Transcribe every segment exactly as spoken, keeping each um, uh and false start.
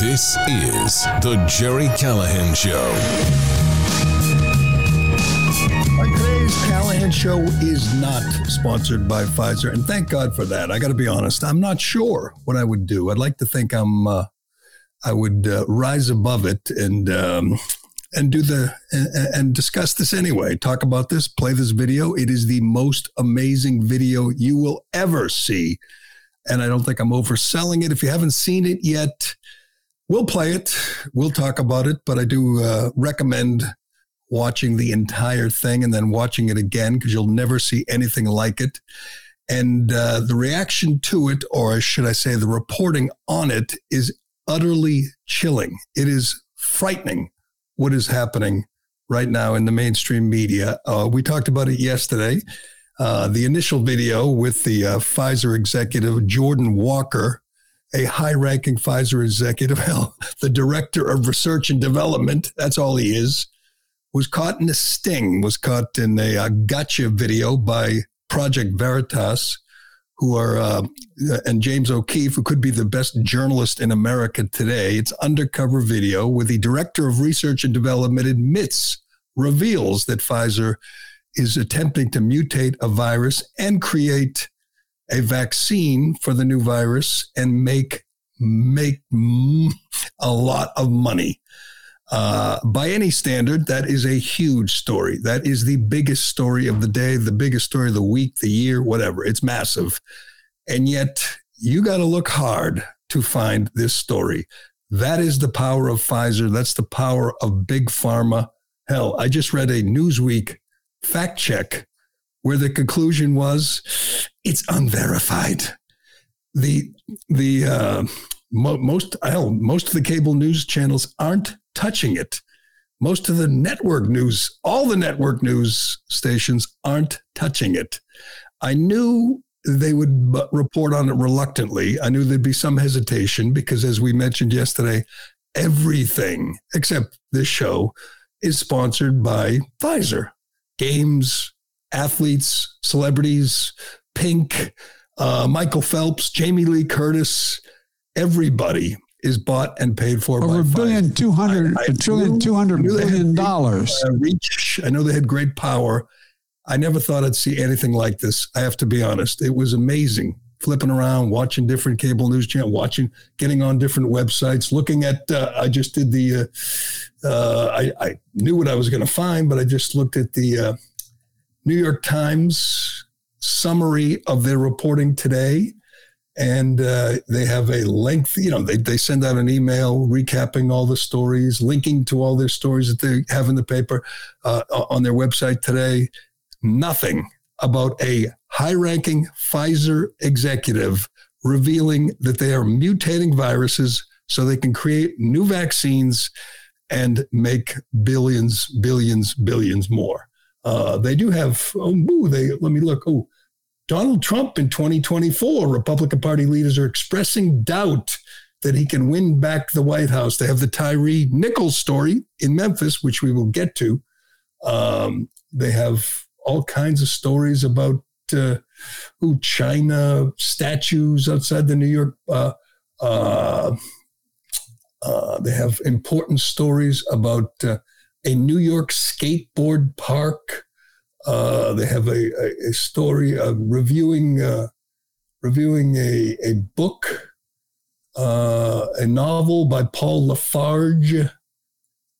This is The Gerry Callahan Show. Today's Callahan Show is not sponsored by Pfizer, and thank God for that. I got to be honest. I'm not sure what I would do. I'd like to think I'm, uh, I would uh, rise above it and um, and do the and, and discuss this anyway. Talk about this. Play this video. It is the most amazing video you will ever see. And I don't think I'm overselling it. If you haven't seen it yet, we'll play it. We'll talk about it. But I do uh, recommend watching the entire thing and then watching it again, because you'll never see anything like it. And uh, the reaction to it, or should I say the reporting on it, is utterly chilling. It is frightening what is happening right now in the mainstream media. Uh, we talked about it yesterday. Uh, the initial video with the uh, Pfizer executive, Jordan Walker, a high-ranking Pfizer executive, hell, the director of research and development, that's all he is, was caught in a sting, was caught in a uh, gotcha video by Project Veritas, who are, uh, and James O'Keefe, who could be the best journalist in America today. It's undercover video where the director of research and development admits, reveals that Pfizer is attempting to mutate a virus and create a vaccine for the new virus and make make a lot of money. Uh, by any standard, that is a huge story. That is the biggest story of the day, the biggest story of the week, the year, whatever. It's massive. And yet you got to look hard to find this story. That is the power of Pfizer. That's the power of Big Pharma. Hell, I just read a Newsweek fact check where the conclusion was it's unverified. The the uh, mo- most hell, most of the cable news channels aren't touching it. Most of the network news, all the network news stations aren't touching it. I knew they would b- report on it reluctantly. I knew there'd be some hesitation because, as we mentioned yesterday, everything except this show is sponsored by Pfizer. Games, athletes, celebrities, Pink, uh, Michael Phelps, Jamie Lee Curtis, everybody is bought and paid for over by Pfizer. a billion two hundred, I, I a trillion two hundred billion dollars. Uh, reach. I know they had great power. I never thought I'd see anything like this. I have to be honest. It was amazing. Flipping around, watching different cable news channels, watching, getting on different websites, looking at. Uh, I just did the. Uh, Uh, I, I knew what I was going to find, but I just looked at the uh, New York Times summary of their reporting today. And uh, they have a lengthy, you know, they, they send out an email recapping all the stories, linking to all their stories that they have in the paper uh, on their website today. Nothing about a high-ranking Pfizer executive revealing that they are mutating viruses so they can create new vaccines and make billions, billions, billions more. Uh, they do have, oh, boo, they, let me look. Oh, Donald Trump in twenty twenty-four, Republican Party leaders are expressing doubt that he can win back the White House. They have the Tyre Nichols story in Memphis, which we will get to. Um, they have all kinds of stories about uh, ooh, China, statues outside the New York, uh, uh Uh, they have important stories about uh, a New York skateboard park. Uh, they have a, a, a story of reviewing uh, reviewing a, a book, uh, a novel by Paul Lafarge.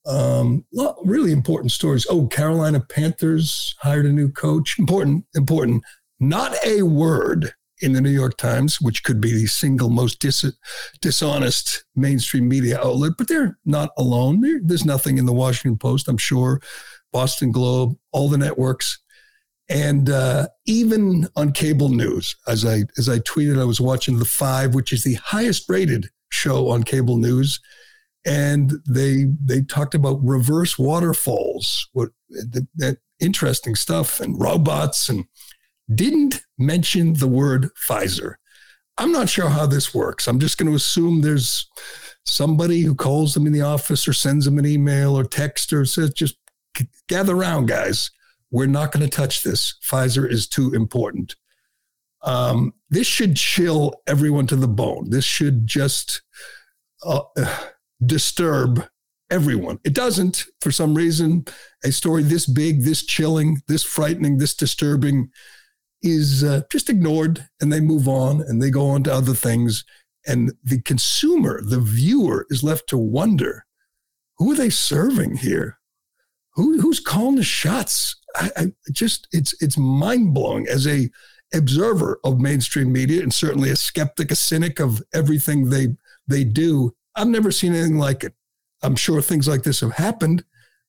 Um, really important stories. Oh, Carolina Panthers hired a new coach. Important, important. Not a word in the New York Times, which could be the single most dis- dishonest mainstream media outlet, but they're not alone. They're, there's nothing in the Washington Post, I'm sure, Boston Globe, all the networks. And uh, even on cable news, as I as I tweeted, I was watching The Five, which is the highest rated show on cable news. And they they talked about reverse waterfalls, what that, that interesting stuff, and robots, and didn't mention the word Pfizer. I'm not sure how this works. I'm just going to assume there's somebody who calls them in the office or sends them an email or text or says, just gather around, guys. We're not going to touch this. Pfizer is too important. Um, this should chill everyone to the bone. This should just uh, disturb everyone. It doesn't, for some reason. A story this big, this chilling, this frightening, this disturbing is uh, just ignored, and they move on and they go on to other things. And the consumer, the viewer, is left to wonder, who are they serving here? Who, who's calling the shots? I, I just, it's it's mind-blowing as a observer of mainstream media, and certainly a skeptic, a cynic of everything they they do. I've never seen anything like it. I'm sure things like this have happened,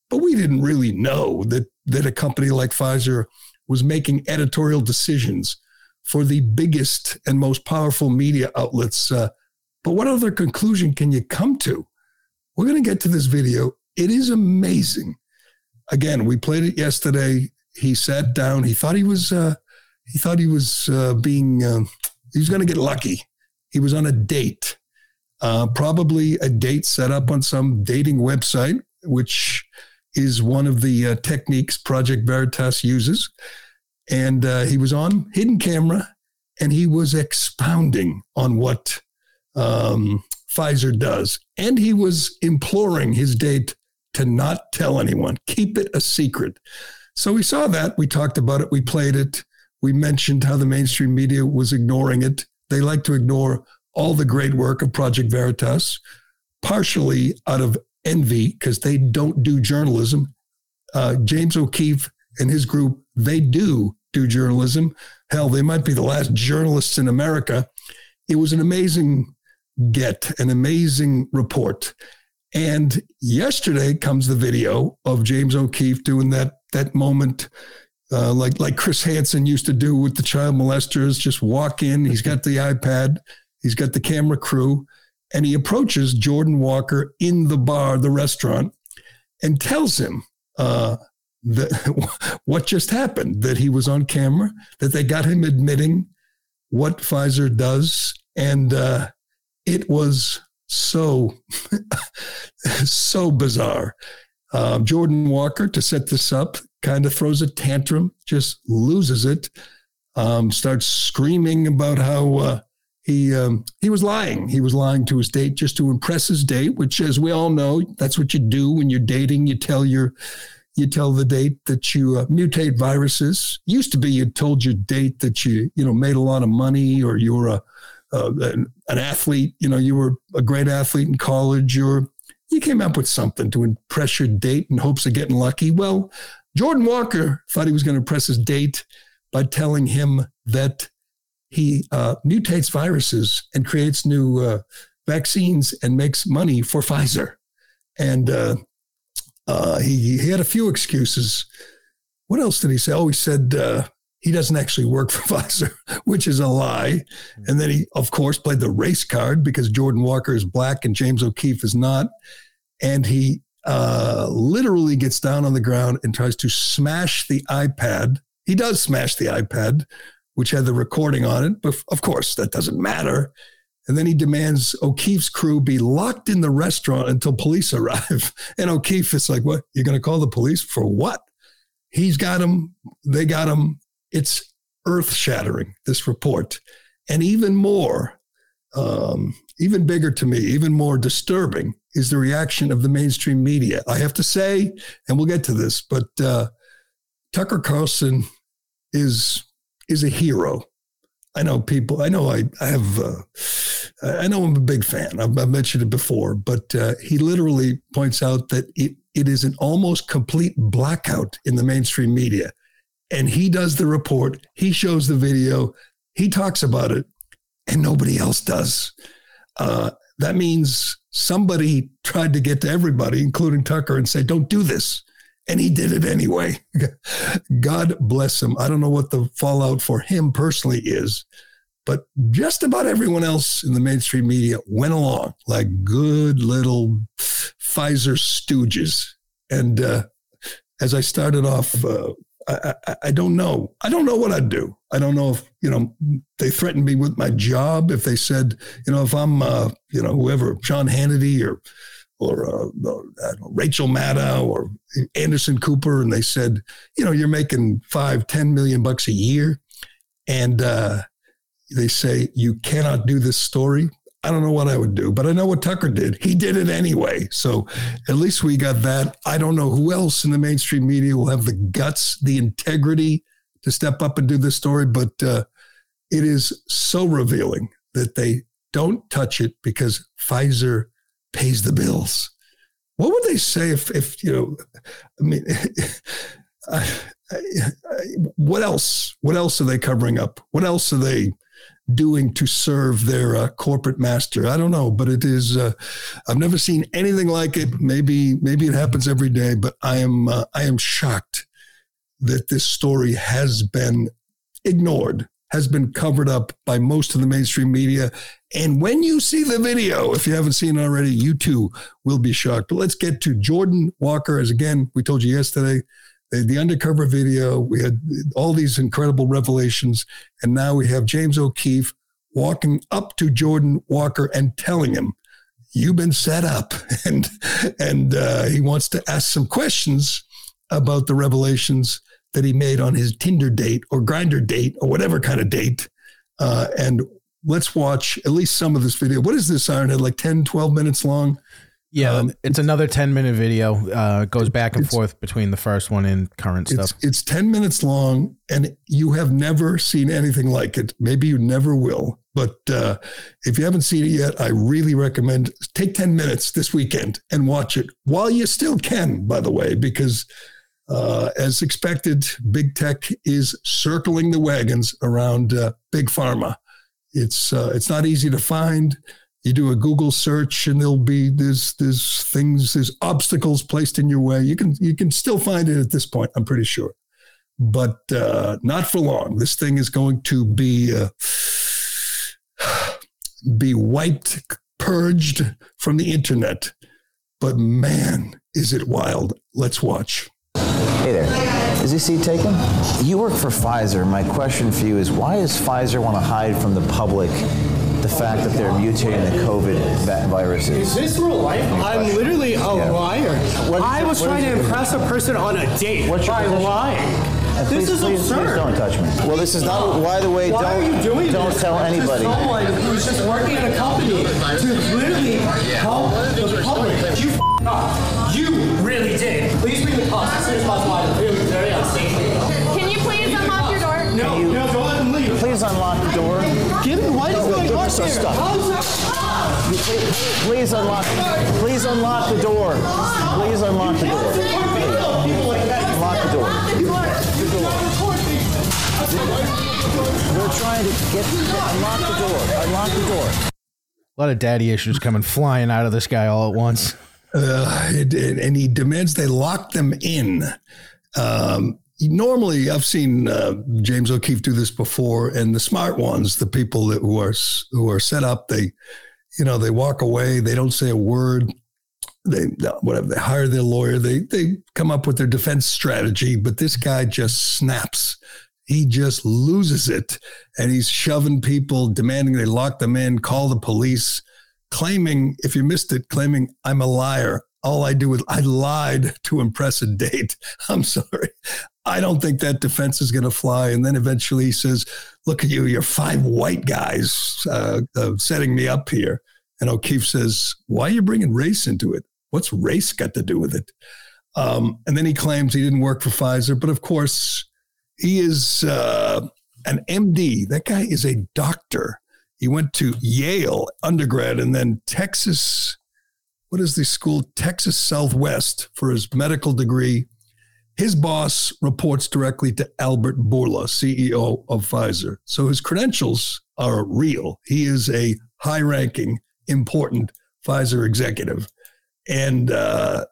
but we didn't really know that that a company like Pfizer was making editorial decisions for the biggest and most powerful media outlets. Uh, but what other conclusion can you come to? We're going to get to this video. It is amazing. Again, we played it yesterday. He sat down. He thought he was uh, he thought he was uh, being uh, he was going to get lucky. He was on a date, uh, probably a date set up on some dating website, which is one of the uh, techniques Project Veritas uses. And uh, he was on hidden camera, and he was expounding on what um, Pfizer does. And he was imploring his date to not tell anyone, keep it a secret. So we saw that, we talked about it, we played it. We mentioned how the mainstream media was ignoring it. They like to ignore all the great work of Project Veritas, partially out of envy because they don't do journalism. Uh, James O'Keefe and his group, they do do journalism. Hell, they might be the last journalists in America. It was an amazing get, an amazing report. And yesterday comes the video of James O'Keefe doing that that moment, uh, like like Chris Hansen used to do with the child molesters, just walk in. He's got the iPad. He's got the camera crew. And he approaches Jordan Walker in the bar, the restaurant, and tells him uh, that, what just happened, that he was on camera, that they got him admitting what Pfizer does. And uh, it was so, so bizarre. Uh, Jordan Walker, to set this up, kind of throws a tantrum, just loses it, um, starts screaming about how uh, he um, he was lying. He was lying to his date just to impress his date, which, as we all know, that's what you do when you're dating. You tell your you tell the date that you uh, mutate viruses. Used to be you told your date that you you know made a lot of money, or you were a Uh, an, an athlete, you know, you were a great athlete in college, or you came up with something to impress your date in hopes of getting lucky. Well, Jordan Walker thought he was going to impress his date by telling him that he uh, mutates viruses and creates new uh, vaccines and makes money for Pfizer. And uh, uh, he, he had a few excuses. What else did he say? Oh, he said, uh, he doesn't actually work for Pfizer, which is a lie. And then he, of course, played the race card because Jordan Walker is black and James O'Keefe is not. And he uh, literally gets down on the ground and tries to smash the iPad. He does smash the iPad, which had the recording on it. But of course, that doesn't matter. And then he demands O'Keefe's crew be locked in the restaurant until police arrive. And O'Keefe is like, what? You're going to call the police for what? He's got him. They got him. It's earth-shattering, this report, and even more, um, even bigger to me, even more disturbing is the reaction of the mainstream media. I have to say, and we'll get to this, but uh, Tucker Carlson is is a hero. I know people. I know I, I have. Uh, I know I'm a big fan. I've, I've mentioned it before, but uh, he literally points out that it, it is an almost complete blackout in the mainstream media. And he does the report, he shows the video, he talks about it, and nobody else does. Uh, that means somebody tried to get to everybody, including Tucker, and say, don't do this. And he did it anyway. God bless him. I don't know what the fallout for him personally is, but just about everyone else in the mainstream media went along like good little Pfizer stooges. And uh, as I started off... Uh, I, I, I don't know. I don't know what I'd do. I don't know if, you know, they threatened me with my job. If they said, you know, if I'm, uh, you know, whoever, Sean Hannity or or uh, I don't know, Rachel Maddow or Anderson Cooper, and they said, you know, you're making five, ten million bucks a year. And uh, they say, you cannot do this story. I don't know what I would do, but I know what Tucker did. He did it anyway. So at least we got that. I don't know who else in the mainstream media will have the guts, the integrity to step up and do this story, but uh, it is so revealing that they don't touch it because Pfizer pays the bills. What would they say if, if you know, I mean, I, I, I, what else? What else are they covering up? What else are they doing to serve their uh, corporate master? I don't know, but it is, uh, I've never seen anything like it. Maybe, maybe it happens every day, but I am, uh, I am shocked that this story has been ignored, has been covered up by most of the mainstream media. And when you see the video, if you haven't seen it already, you too will be shocked. But let's get to Jordan Walker. As again, we told you yesterday, the undercover video, we had all these incredible revelations, and now we have James O'Keefe walking up to Jordan Walker and telling him, you've been set up. And and uh, he wants to ask some questions about the revelations that he made on his Tinder date or Grindr date or whatever kind of date. Uh, and let's watch at least some of this video. What is this, Ironhead, like ten, twelve minutes long? Yeah, um, it's another ten-minute video. Uh, it goes back and forth between the first one and current it's, stuff. It's ten minutes long, and you have never seen anything like it. Maybe you never will. But uh, if you haven't seen it yet, I really recommend take ten minutes this weekend and watch it while you still can, by the way, because uh, as expected, big tech is circling the wagons around uh, big pharma. It's uh, it's not easy to find. You do a Google search and there'll be there's there's things, there's obstacles placed in your way. You can you can still find it at this point, I'm pretty sure. But uh, not for long. This thing is going to be uh, be wiped, purged from the internet. But man, is it wild. Let's watch. Hey there. Is this seat taken? You work for Pfizer. My question for you is, why does Pfizer want to hide from the public the fact that they're mutating the COVID virus? Is this real life? I'm literally a yeah. liar. What, I was trying to impress a person on a date by position? lying. This please, is please, absurd. Please don't touch me. Well, this is not, by the way, why don't, are you doing don't this? tell anybody. To someone who's just working in a company to literally help the public. You f***ing up. You really did. Please bring the cops as soon as possible. I'm really very unsafe. Can you please unlock your door? No, you, no, don't let them leave. Please unlock the door. Get it, why is going on so stuck? Please unlock, please unlock the door. Please unlock the door. Unlock the door. They're trying to get, unlock the door, unlock the door. A lot of daddy issues coming flying out of this guy all at once. Uh, it, it, and he demands they lock them in. Um, Normally, I've seen uh, James O'Keefe do this before, and the smart ones, the people that who are who are set up, they, you know, they walk away. They don't say a word. They whatever. They hire their lawyer. They they come up with their defense strategy. But this guy just snaps. He just loses it, and he's shoving people, demanding they lock them in, call the police, claiming, if you missed it, claiming I'm a liar. All I do is I lied to impress a date. I'm sorry. I don't think that defense is going to fly. And then eventually he says, look at you, you're five white guys uh, uh, setting me up here. And O'Keefe says, why are you bringing race into it? What's race got to do with it? Um, and then he claims he didn't work for Pfizer. But of course, he is uh, an M D. That guy is a doctor. He went to Yale undergrad and then Texas. What is the school? Texas Southwest for his medical degree. His boss reports directly to Albert Bourla, C E O of Pfizer. So his credentials are real. He is a high-ranking, important Pfizer executive. And uh,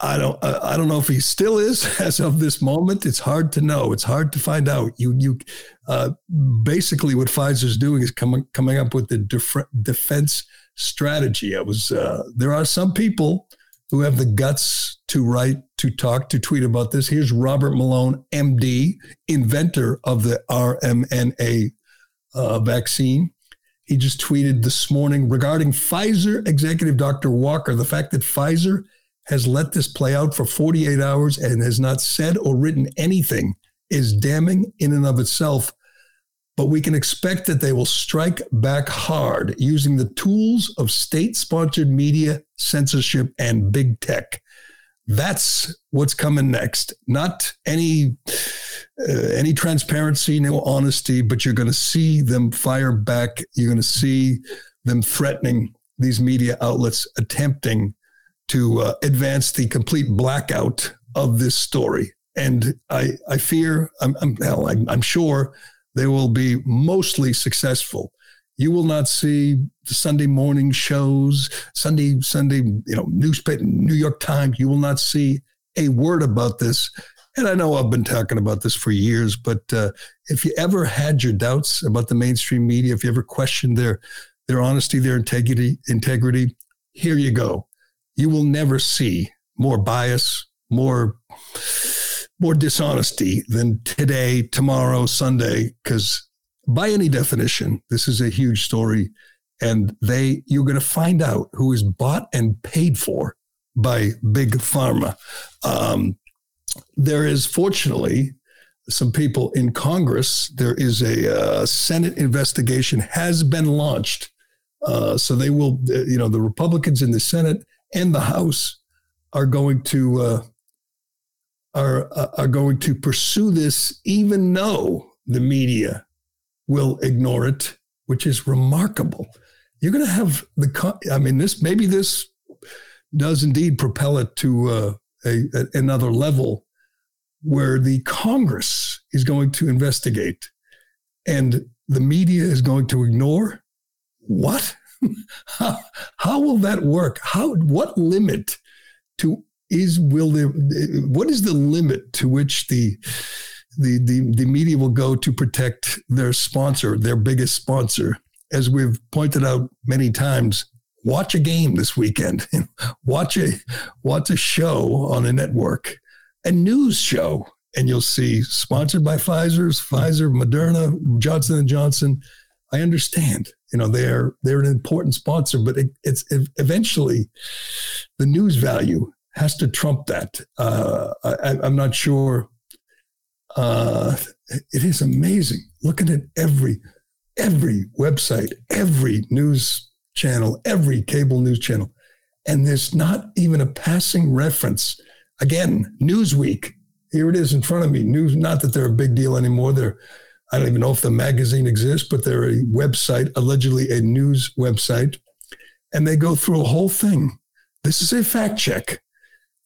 I don't I don't know if he still is as of this moment. It's hard to know. It's hard to find out. You you uh, basically what Pfizer's doing is coming coming up with the def- defense strategy. I was uh, there are some people who have the guts to write, to talk, to tweet about this. Here's Robert Malone, M D, inventor of the R M N A uh, vaccine. He just tweeted this morning regarding Pfizer executive Doctor Walker, the fact that Pfizer has let this play out for forty-eight hours and has not said or written anything is damning in and of itself. but we can expect that they will strike back hard using the tools of state-sponsored media, censorship, and big tech. That's what's coming next. Not any uh, any transparency, no honesty, but you're going to see them fire back. You're going to see them threatening these media outlets, attempting to uh, advance the complete blackout of this story. And I, I fear, I'm, I'm, hell, I'm, I'm sure they will be mostly successful. You will not see the Sunday morning shows, Sunday, Sunday, you know, newspaper, New York Times. You will not see a word about this. And I know I've been talking about this for years, but uh, if you ever had your doubts about the mainstream media, if you ever questioned their their honesty, their integrity, integrity, here you go. You will never see more bias, more more dishonesty than today, tomorrow, Sunday, because by any definition, this is a huge story, and they you're going to find out who is bought and paid for by Big Pharma. Um, there is, fortunately, some people in Congress. There is a uh, Senate investigation has been launched. Uh, so they will, you know, the Republicans in the Senate and the House are going to uh, are are going to pursue this, even though the media will ignore it, which is remarkable. You're going to have the, I mean, this, maybe this does indeed propel it to uh, a, a, another level where the Congress is going to investigate and the media is going to ignore. What? how, how will that work? How, what limit to is, will there, what is the limit to which the, The, the the media will go to protect their sponsor, their biggest sponsor? As we've pointed out many times, watch a game this weekend. watch a watch a show on a network, a news show, and you'll see sponsored by Pfizer's, Pfizer, Moderna, Johnson and Johnson. I understand, you know, they're they're an important sponsor, but it, it's it, eventually the news value has to trump that. Uh, I, I'm not sure. Uh, it is amazing looking at every, every website, every news channel, every cable news channel. And there's not even a passing reference. Again, Newsweek, here it is in front of me. News, not that they're a big deal anymore. They're, I don't even know if the magazine exists, but they're a website, allegedly a news website. And they go through a whole thing. This is a fact check,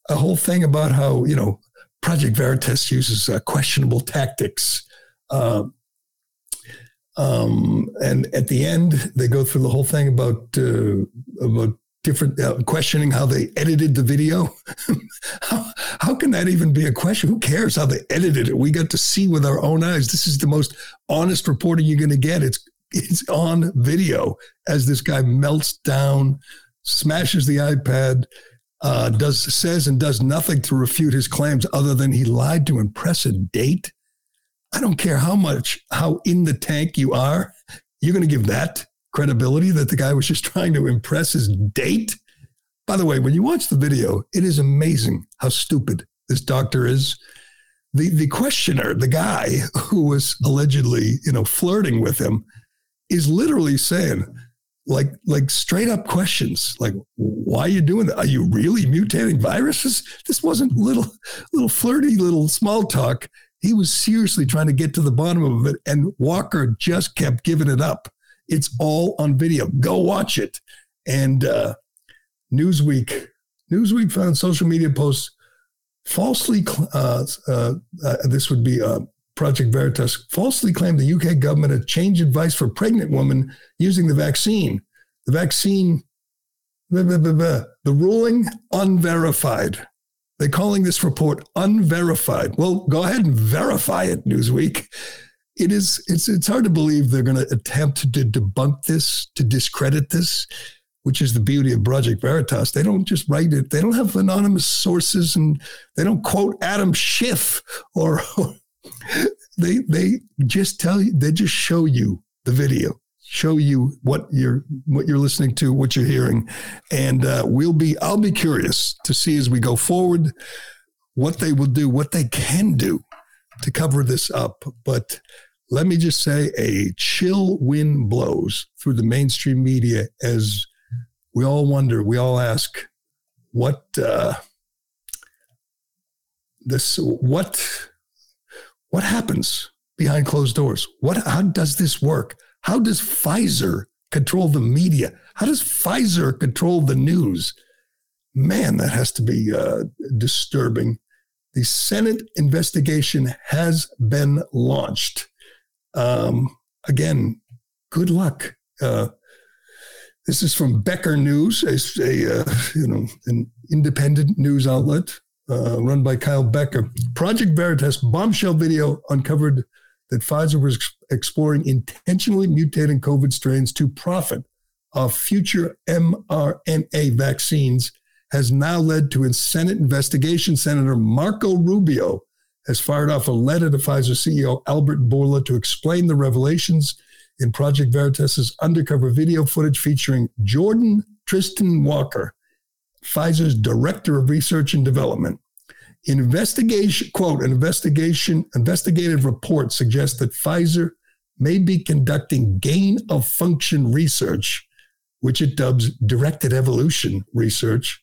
a whole thing about how, you know, Project Veritas uses uh, questionable tactics. Uh, um, and at the end, they go through the whole thing about uh, about different uh, questioning how they edited the video. how, how can that even be a question? Who cares how they edited it? We got to see with our own eyes. This is the most honest reporting you're going to get. It's, it's on video as this guy melts down, smashes the iPad, Uh, does says and does nothing to refute his claims other than he lied to impress a date. I don't care how much, how in the tank you are. You're going to give that credibility that the guy was just trying to impress his date? By the way, when you watch the video, it is amazing how stupid this doctor is. The, the questioner, the guy who was allegedly, you know, flirting with him, is literally saying, Like, like straight up questions, like, why are you doing that? Are you really mutating viruses? This wasn't little, little flirty, little small talk. He was seriously trying to get to the bottom of it. And Walker just kept giving it up. It's all on video. Go watch it. And uh, Newsweek, Newsweek found social media posts falsely, uh, uh, uh, this would be uh Project Veritas falsely claimed the U K government had changed advice for pregnant women using the vaccine. The vaccine, blah, blah, blah, blah. The ruling unverified. They're calling this report unverified. Well, go ahead and verify it, Newsweek. It is, it's, it's hard to believe they're going to attempt to debunk this, to discredit this, which is the beauty of Project Veritas. They don't just write it. They don't have anonymous sources, and they don't quote Adam Schiff or, or They they just tell you, they just show you the video, show you what you're what you're listening to, what you're hearing, and uh, we'll be I'll be curious to see as we go forward what they will do, what they can do to cover this up. But let me just say, a chill wind blows through the mainstream media as we all wonder, we all ask, what uh, this, what, what happens behind closed doors? What? How does this work? How does Pfizer control the media? How does Pfizer control the news? Man, that has to be uh, disturbing. The Senate investigation has been launched. Um, again, good luck. Uh, this is from Becker News, a, a uh, you know an independent news outlet uh, run by Kyle Becker. Project Veritas bombshell video uncovered that Pfizer was ex- exploring intentionally mutating COVID strains to profit off future M R N A vaccines has now led to a Senate investigation. Senator Marco Rubio has fired off a letter to Pfizer C E O Albert Bourla to explain the revelations in Project Veritas's undercover video footage featuring Jordan Tristan Walker, Pfizer's director of research and development. Investigation, quote, an investigation, investigative report suggests that Pfizer may be conducting gain-of-function research, which it dubs directed evolution research,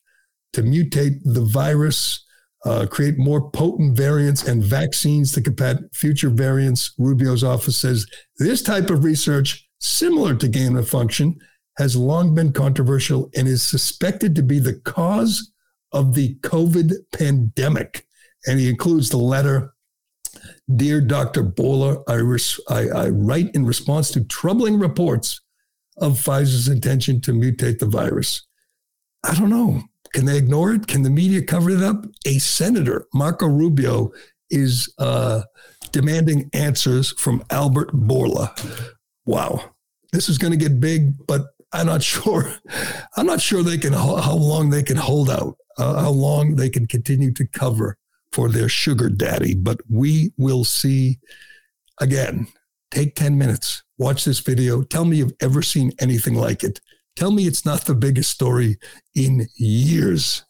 to mutate the virus, uh, create more potent variants and vaccines to combat future variants. Rubio's office says this type of research, similar to gain of function, has long been controversial and is suspected to be the cause of the COVID pandemic. And he includes the letter, "Dear Doctor Bourla, I, res- I, I write in response to troubling reports of Pfizer's intention to mutate the virus." I don't know. Can they ignore it? Can the media cover it up? A senator, Marco Rubio, is uh, demanding answers from Albert Bourla. Wow. This is going to get big, but I'm not sure. I'm not sure they can how long they can hold out, uh, how long they can continue to cover for their sugar daddy. But we will see. Again, take ten minutes, watch this video. Tell me you've ever seen anything like it. Tell me it's not the biggest story in years,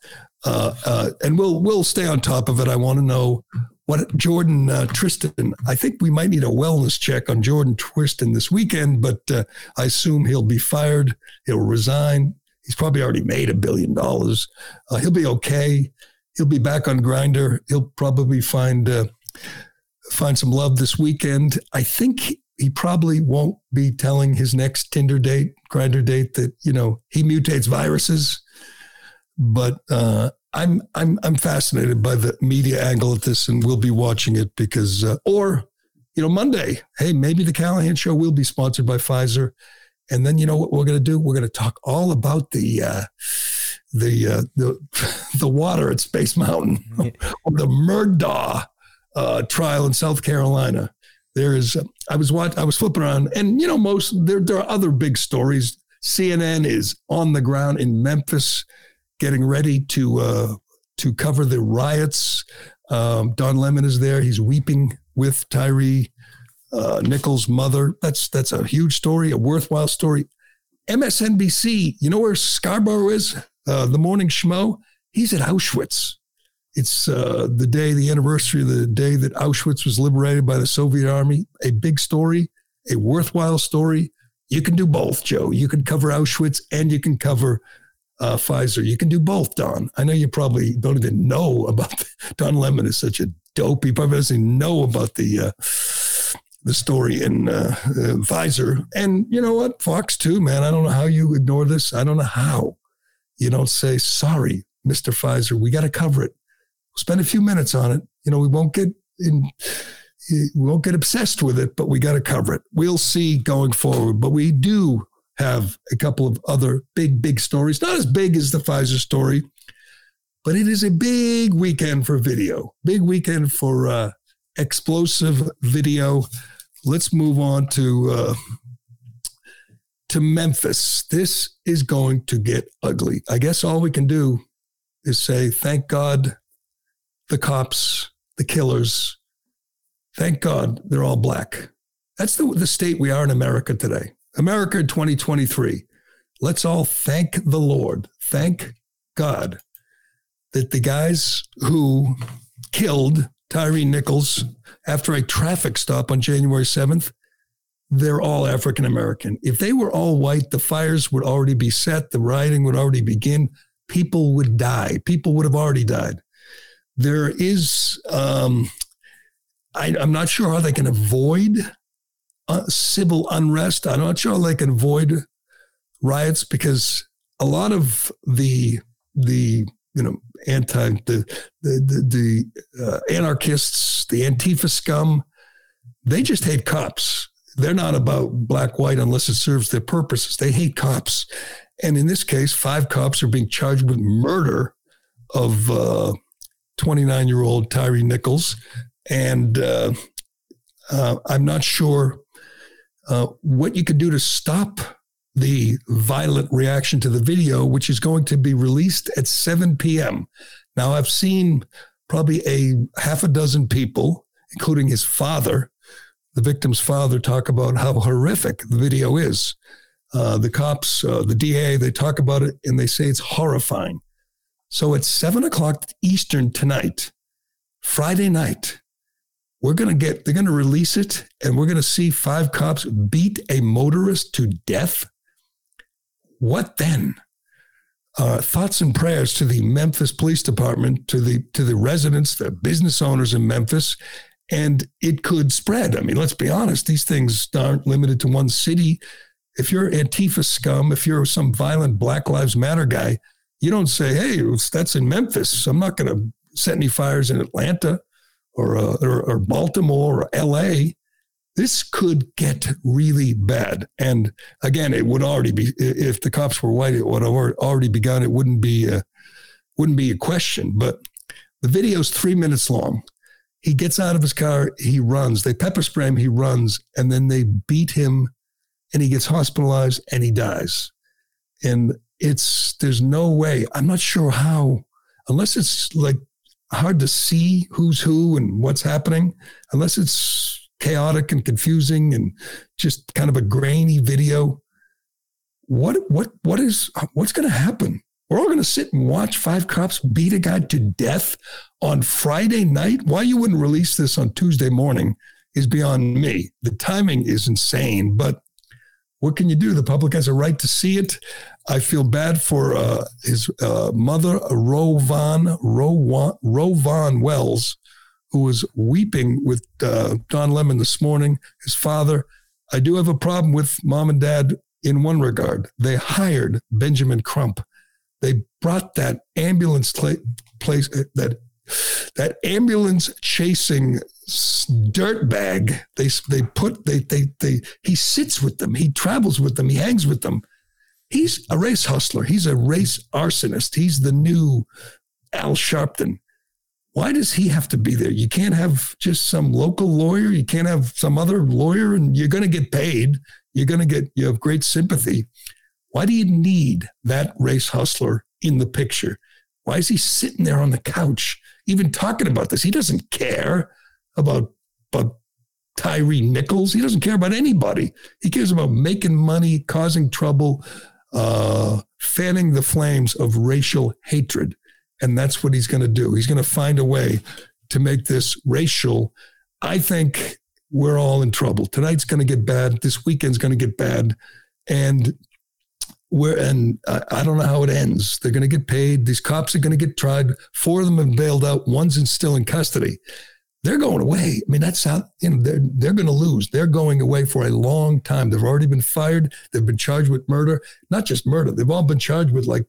uh, uh, and we'll we'll stay on top of it. I want to know what Jordan uh, Tristan. I think we might need a wellness check on Jordan Tristan this weekend, but uh, I assume he'll be fired. He'll resign. He's probably already made a billion dollars. Uh, he'll be okay. He'll be back on Grindr. He'll probably find uh, find some love this weekend. I think. He probably won't be telling his next Tinder date, Grindr date, that, you know, he mutates viruses. But uh, I'm I'm I'm fascinated by the media angle at this, and we'll be watching it because, uh, or, you know, Monday, hey, maybe the Callahan Show will be sponsored by Pfizer, and then you know what we're going to do? We're going to talk all about the uh, the uh, the the water at Space Mountain, or the Murdaugh uh, trial in South Carolina. There is, I was watch, I was flipping around, and you know, most there there are other big stories. C N N is on the ground in Memphis, getting ready to uh, to cover the riots. Um, Don Lemon is there; he's weeping with Tyre uh, Nichols' mother. That's that's a huge story, a worthwhile story. M S N B C, you know where Scarborough is? Uh, the Morning Schmo. He's at Auschwitz. It's uh, the day, the anniversary of the day that Auschwitz was liberated by the Soviet army. A big story, a worthwhile story. You can do both, Joe. You can cover Auschwitz and you can cover uh, Pfizer. You can do both, Don. I know you probably don't even know about the, Don Lemon is such a dope. He probably doesn't even know about the uh, the story in uh, uh, Pfizer. And you know what? Fox too, man. I don't know how you ignore this. I don't know how you don't say, sorry, Mister Pfizer, we got to cover it. Spend a few minutes on it. You know, we won't get in, we won't get obsessed with it, but we got to cover it. We'll see going forward. But we do have a couple of other big, big stories. Not as big as the Pfizer story, but it is a big weekend for video. Big weekend for uh, explosive video. Let's move on to uh, to Memphis. This is going to get ugly. I guess all we can do is say, thank God. The cops, the killers, thank God they're all black. That's the, the state we are in America today. America in twenty twenty-three. Let's all thank the Lord, thank God that the guys who killed Tyre Nichols, after a traffic stop on January seventh, they're all African-American. If they were all white, the fires would already be set. The rioting would already begin. People would die. People would have already died. There is, um, I, I'm not sure how they can avoid uh, civil unrest. I'm not sure how they can avoid riots, because a lot of the, the you know, anti, the, the, the uh, anarchists, the Antifa scum, they just hate cops. They're not about black, white, unless it serves their purposes. They hate cops. And in this case, five cops are being charged with murder of uh, twenty-nine-year-old Tyre Nichols. And uh, uh, I'm not sure uh, what you could do to stop the violent reaction to the video, which is going to be released at seven p.m. Now, I've seen probably a half a dozen people, including his father, the victim's father, talk about how horrific the video is. Uh, the cops, uh, the D A, they talk about it and they say it's horrifying. So at seven o'clock Eastern tonight, Friday night, we're going to get, they're going to release it, and we're going to see five cops beat a motorist to death. What then? Uh, thoughts and prayers to the Memphis Police Department, to the, to the residents, the business owners in Memphis. And it could spread. I mean, let's be honest. These things aren't limited to one city. If you're Antifa scum, if you're some violent Black Lives Matter guy, you don't say, hey, that's in Memphis, I'm not going to set any fires in Atlanta or, uh, or, or Baltimore or L A. This could get really bad. And again, it would already be, if the cops were white, it would have already begun. It wouldn't be a, wouldn't be a question. But the video's three minutes long. He gets out of his car, he runs, they pepper spray him, he runs, and then they beat him and he gets hospitalized and he dies. And it's, there's no way, I'm not sure how, unless it's like hard to see who's who and what's happening, unless it's chaotic and confusing and just kind of a grainy video. What, what, what is, what's going to happen? We're all going to sit and watch five cops beat a guy to death on Friday night. Why you wouldn't release this on Tuesday morning is beyond me. The timing is insane, but what can you do? The public has a right to see it. I feel bad for uh, his uh, mother, Rowan, Rowan, Rowan Wells, who was weeping with uh, Don Lemon this morning, his father. I do have a problem with mom and dad in one regard. They hired Benjamin Crump. They brought that ambulance pla- place, that that ambulance chasing dirtbag. They they put they they they he sits with them. He travels with them. He hangs with them. He's a race hustler. He's a race arsonist. He's the new Al Sharpton. Why does he have to be there? You can't have just some local lawyer. You can't have some other lawyer, and you're going to get paid. You're going to get you have great sympathy. Why do you need that race hustler in the picture? Why is he sitting there on the couch, even talking about this? He doesn't care about, about Tyre Nichols. He doesn't care about anybody. He cares about making money, causing trouble, uh, fanning the flames of racial hatred. And that's what he's going to do. He's going to find a way to make this racial. I think we're all in trouble. Tonight's going to get bad. This weekend's going to get bad. And We're, and I, I don't know how it ends. They're going to get paid. These cops are going to get tried. Four of them have bailed out. One's in, still in custody. They're going away. I mean, that's how, you know, they're, they're going to lose. They're going away for a long time. They've already been fired. They've been charged with murder. Not just murder. They've all been charged with like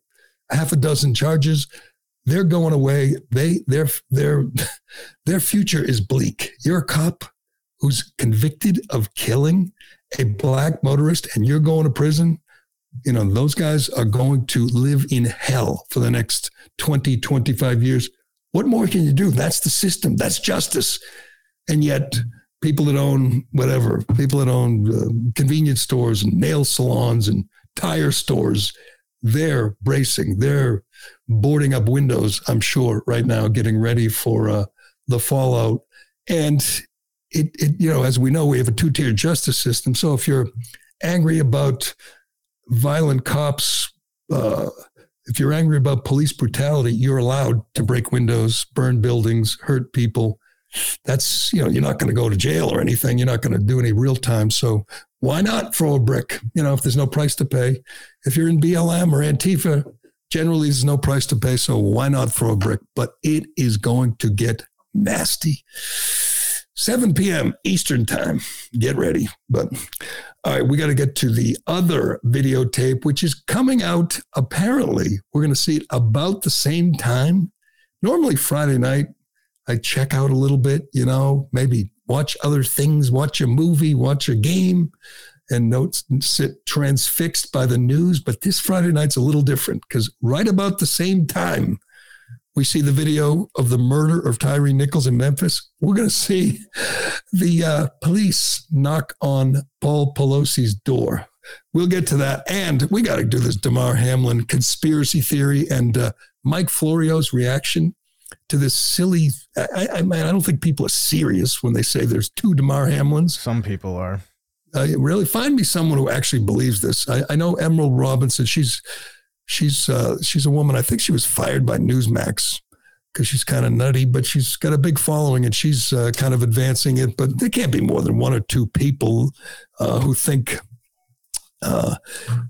half a dozen charges. They're going away. They, their, their, their future is bleak. You're a cop who's convicted of killing a black motorist and you're going to prison. You know, those guys are going to live in hell for the next twenty, twenty-five years. What more can you do? That's the system. That's justice. And yet people that own whatever, people that own uh, convenience stores and nail salons and tire stores, they're bracing. They're boarding up windows, I'm sure, right now, getting ready for uh, the fallout. And, it, it, you know, as we know, we have a two-tier justice system. So if you're angry about violent cops, uh, if you're angry about police brutality, you're allowed to break windows, burn buildings, hurt people. that's, you know, you're not going to go to jail or anything. You're not going to do any real time. So why not throw a brick? You know, if there's no price to pay, if you're in B L M or Antifa, generally there's no price to pay. So why not throw a brick? But it is going to get nasty. seven p.m. Eastern time. Get ready. But all right, we got to get to the other videotape, which is coming out. Apparently, we're going to see it about the same time. Normally Friday night, I check out a little bit, you know, maybe watch other things, watch a movie, watch a game, and notes and sit transfixed by the news. But this Friday night's a little different because right about the same time, we see the video of the murder of Tyre Nichols in Memphis. We're going to see the uh, police knock on Paul Pelosi's door. We'll get to that. And we got to do this Damar Hamlin conspiracy theory and uh, Mike Florio's reaction to this silly. I, I, I don't think people are serious when they say there's two Damar Hamlins. Some people are. Uh, really? Find me someone who actually believes this. I, I know Emerald Robinson. She's... She's uh, she's a woman. I think she was fired by Newsmax because she's kind of nutty, but she's got a big following and she's uh, kind of advancing it. But there can't be more than one or two people uh, who think uh,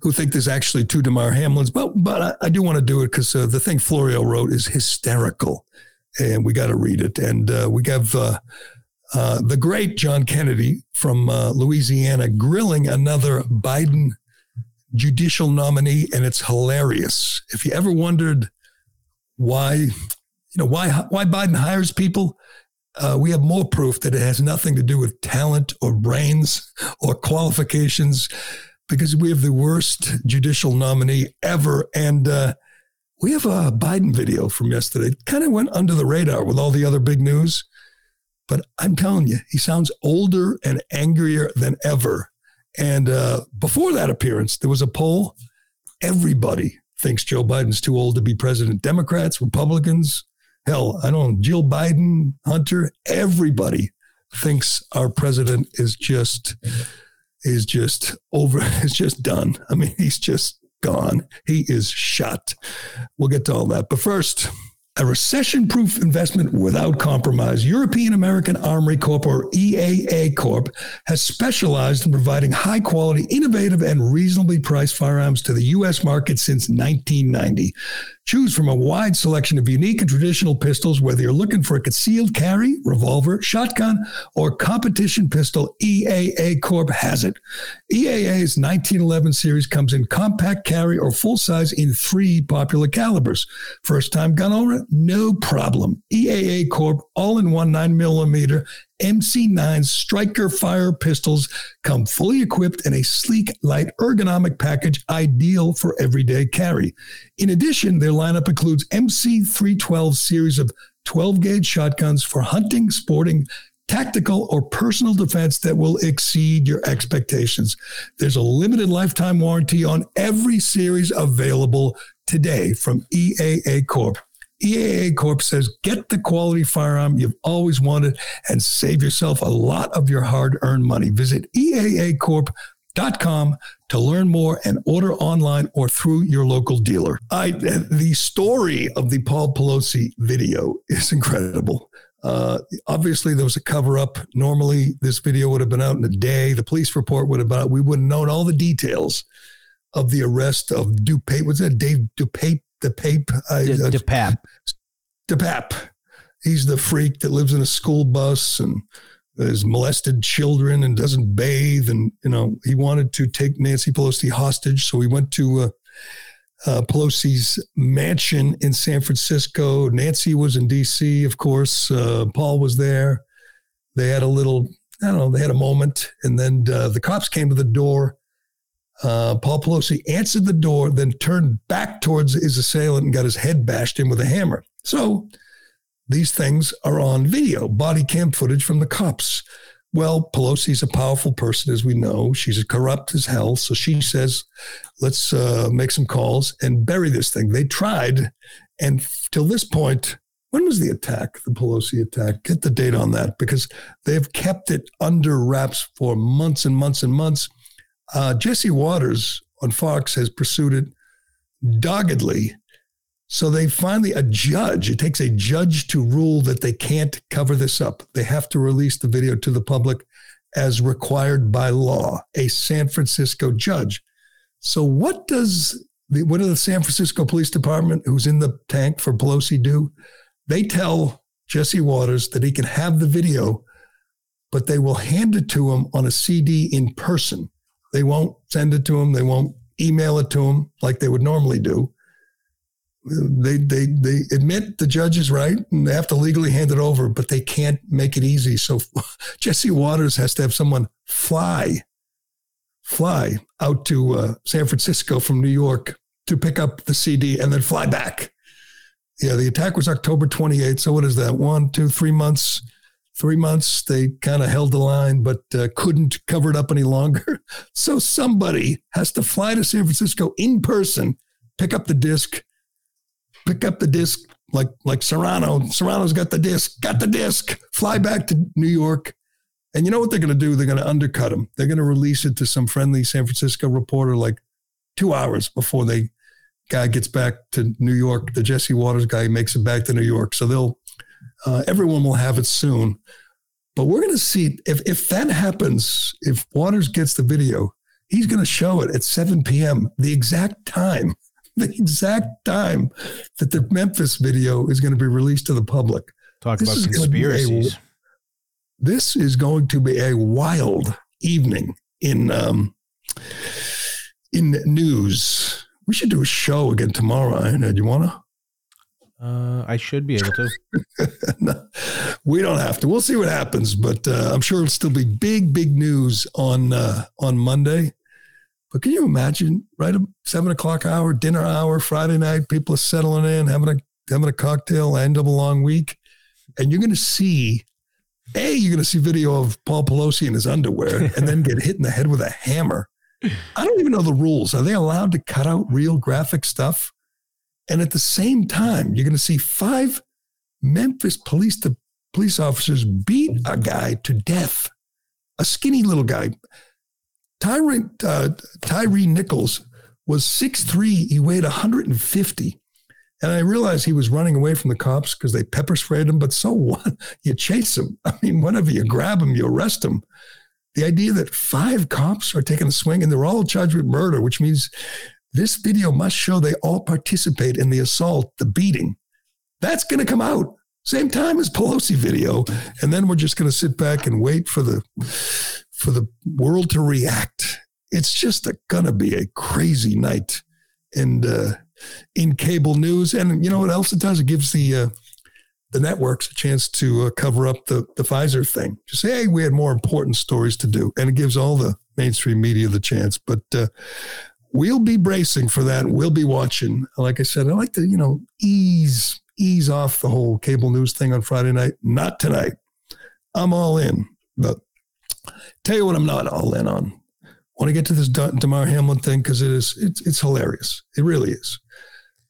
who think there's actually two Damar Hamlins. But but I, I do want to do it because uh, the thing Florio wrote is hysterical, and we got to read it. And uh, we have uh, uh, the great John Kennedy from uh, Louisiana grilling another Biden judicial nominee, and it's hilarious. If you ever wondered why, you know, why why Biden hires people, uh, we have more proof that it has nothing to do with talent or brains or qualifications, because we have the worst judicial nominee ever. And uh, we have a Biden video from yesterday. It kind of went under the radar with all the other big news, but I'm telling you, he sounds older and angrier than ever. And uh, before that appearance, there was a poll. Everybody thinks Joe Biden's too old to be president. Democrats, Republicans, hell, I don't know, Jill Biden, Hunter, everybody thinks our president is just, is just over, is just done. I mean, he's just gone. He is shot. We'll get to all that. But first, a recession-proof investment without compromise. European American Armory Corp, or E A A Corp, has specialized in providing high-quality, innovative, and reasonably priced firearms to the U S market since nineteen ninety. Choose from a wide selection of unique and traditional pistols, whether you're looking for a concealed carry, revolver, shotgun, or competition pistol. E A A Corp has it. E A A's nineteen eleven series comes in compact carry or full-size in three popular calibers. First-time gun owner? No problem. E A A Corp all-in-one nine millimeter M C nine Striker fire pistols come fully equipped in a sleek, light, ergonomic package ideal for everyday carry. In addition, their lineup includes M C three twelve series of twelve gauge shotguns for hunting, sporting, tactical, or personal defense that will exceed your expectations. There's a limited lifetime warranty on every series available today from E A A Corp. E A A Corp says, get the quality firearm you've always wanted and save yourself a lot of your hard-earned money. Visit E A A corp dot com to learn more and order online or through your local dealer. I, the story of the Paul Pelosi video is incredible. Uh, obviously, there was a cover-up. Normally, this video would have been out in a day. The police report would have been out. We would have known all the details of the arrest of DePape. What's that, Dave DePape? DePape. Uh, DePape. DePape. He's the freak that lives in a school bus and has molested children and doesn't bathe. And, you know, he wanted to take Nancy Pelosi hostage. So he went to uh, uh, Pelosi's mansion in San Francisco. Nancy was in D C, of course. Uh, Paul was there. They had a little, I don't know, they had a moment. And then uh, the cops came to the door. Uh, Paul Pelosi answered the door, then turned back towards his assailant and got his head bashed in with a hammer. So these things are on video, body cam footage from the cops. Well, Pelosi's a powerful person, as we know. She's corrupt as hell. So she says, let's uh, make some calls and bury this thing. They tried. And till this point, when was the attack, the Pelosi attack? Get the date on that, because they've kept it under wraps for months and months and months. Uh, Jesse Waters on Fox has pursued it doggedly. So they finally, a judge, it takes a judge to rule that they can't cover this up. They have to release the video to the public as required by law, a San Francisco judge. So what does the, what do the San Francisco Police Department, who's in the tank for Pelosi, do? They tell Jesse Waters that he can have the video, but they will hand it to him on a C D in person. They won't send it to him. They won't email it to him like they would normally do. They they they admit the judge is right and they have to legally hand it over, but they can't make it easy. So Jesse Waters has to have someone fly, fly out to uh, San Francisco from New York to pick up the C D and then fly back. Yeah, the attack was October twenty-eighth. So what is that? One, two, three months. Three months, they kind of held the line, but uh, couldn't cover it up any longer. So somebody has to fly to San Francisco in person, pick up the disc, pick up the disc like like Serrano. Serrano's got the disc, got the disc, fly back to New York. And you know what they're going to do? They're going to undercut him. They're going to release it to some friendly San Francisco reporter like two hours before the guy gets back to New York. The Jesse Waters guy makes it back to New York. So they'll Uh, everyone will have it soon, but we're going to see if, if that happens, if Waters gets the video, he's going to show it at seven p.m., the exact time, the exact time that the Memphis video is going to be released to the public. Talk this about conspiracies. A, this is going to be a wild evening in, um, in news. We should do a show again tomorrow. I know. Do you want to? Uh, I should be able to. No, we don't have to. We'll see what happens, but uh, I'm sure it'll still be big, big news on uh, on Monday. But can you imagine, right? Seven o'clock hour, dinner hour, Friday night, people are settling in, having a having a cocktail, end of a long week, and you're going to see, a you're going to see video of Paul Pelosi in his underwear, and then get hit in the head with a hammer. I don't even know the rules. Are they allowed to cut out real graphic stuff? And at the same time, you're going to see five Memphis police to police officers beat a guy to death, a skinny little guy. Tyre, uh, Tyre Nichols was six three. He weighed one hundred fifty. And I realized he was running away from the cops because they pepper sprayed him. But so what? You chase him. I mean, whenever you grab him, you arrest him. The idea that five cops are taking a swing and they're all charged with murder, which means this video must show they all participate in the assault, the beating. That's going to come out same time as Pelosi video. And then we're just going to sit back and wait for the, for the world to react. It's just going to be a crazy night. And uh, in cable news, and you know what else it does? It gives the, uh, the networks a chance to uh, cover up the, the Pfizer thing. Just say, hey, we had more important stories to do. And it gives all the mainstream media the chance, but uh, we'll be bracing for that. We'll be watching. Like I said, I like to, you know, ease ease off the whole cable news thing on Friday night. Not tonight. I'm all in. But tell you what I'm not all in on. Want to get to this Damar Hamlin thing because it is it's it's hilarious. It really is.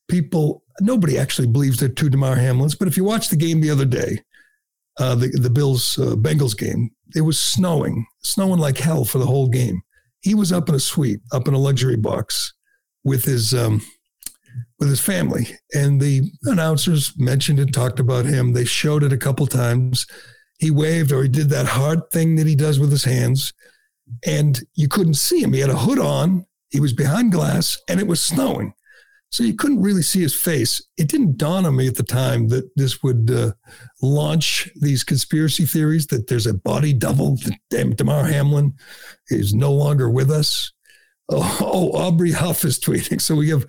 People, nobody actually believes there are two Damar Hamlins. But if you watch the game the other day, uh, the the Bills uh, Bengals game, it was snowing, snowing like hell for the whole game. He was up in a suite, up in a luxury box with his um, with his family. And the announcers mentioned and talked about him. They showed it a couple times. He waved or he did that hard thing that he does with his hands. And you couldn't see him. He had a hood on. He was behind glass and it was snowing. So you couldn't really see his face. It didn't dawn on me at the time that this would uh, launch these conspiracy theories that there's a body double, that Damar Hamlin is no longer with us. Oh, oh Aubrey Huff is tweeting. So we have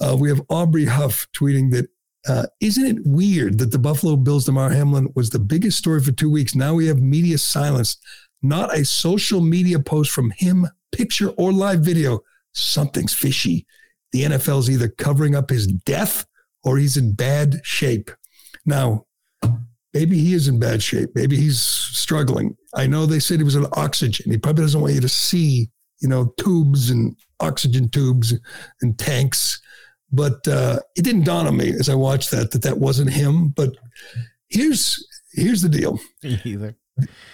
uh, we have Aubrey Huff tweeting that, uh, isn't it weird that the Buffalo Bills Damar Hamlin was the biggest story for two weeks? Now we have media silence, not a social media post from him, picture or live video. Something's fishy. The N F L's either covering up his death or he's in bad shape. Now, maybe he is in bad shape. Maybe he's struggling. I know they said he was on oxygen. He probably doesn't want you to see, you know, tubes and oxygen tubes and tanks. But uh, it didn't dawn on me as I watched that, that that wasn't him. But here's here's the deal. Either.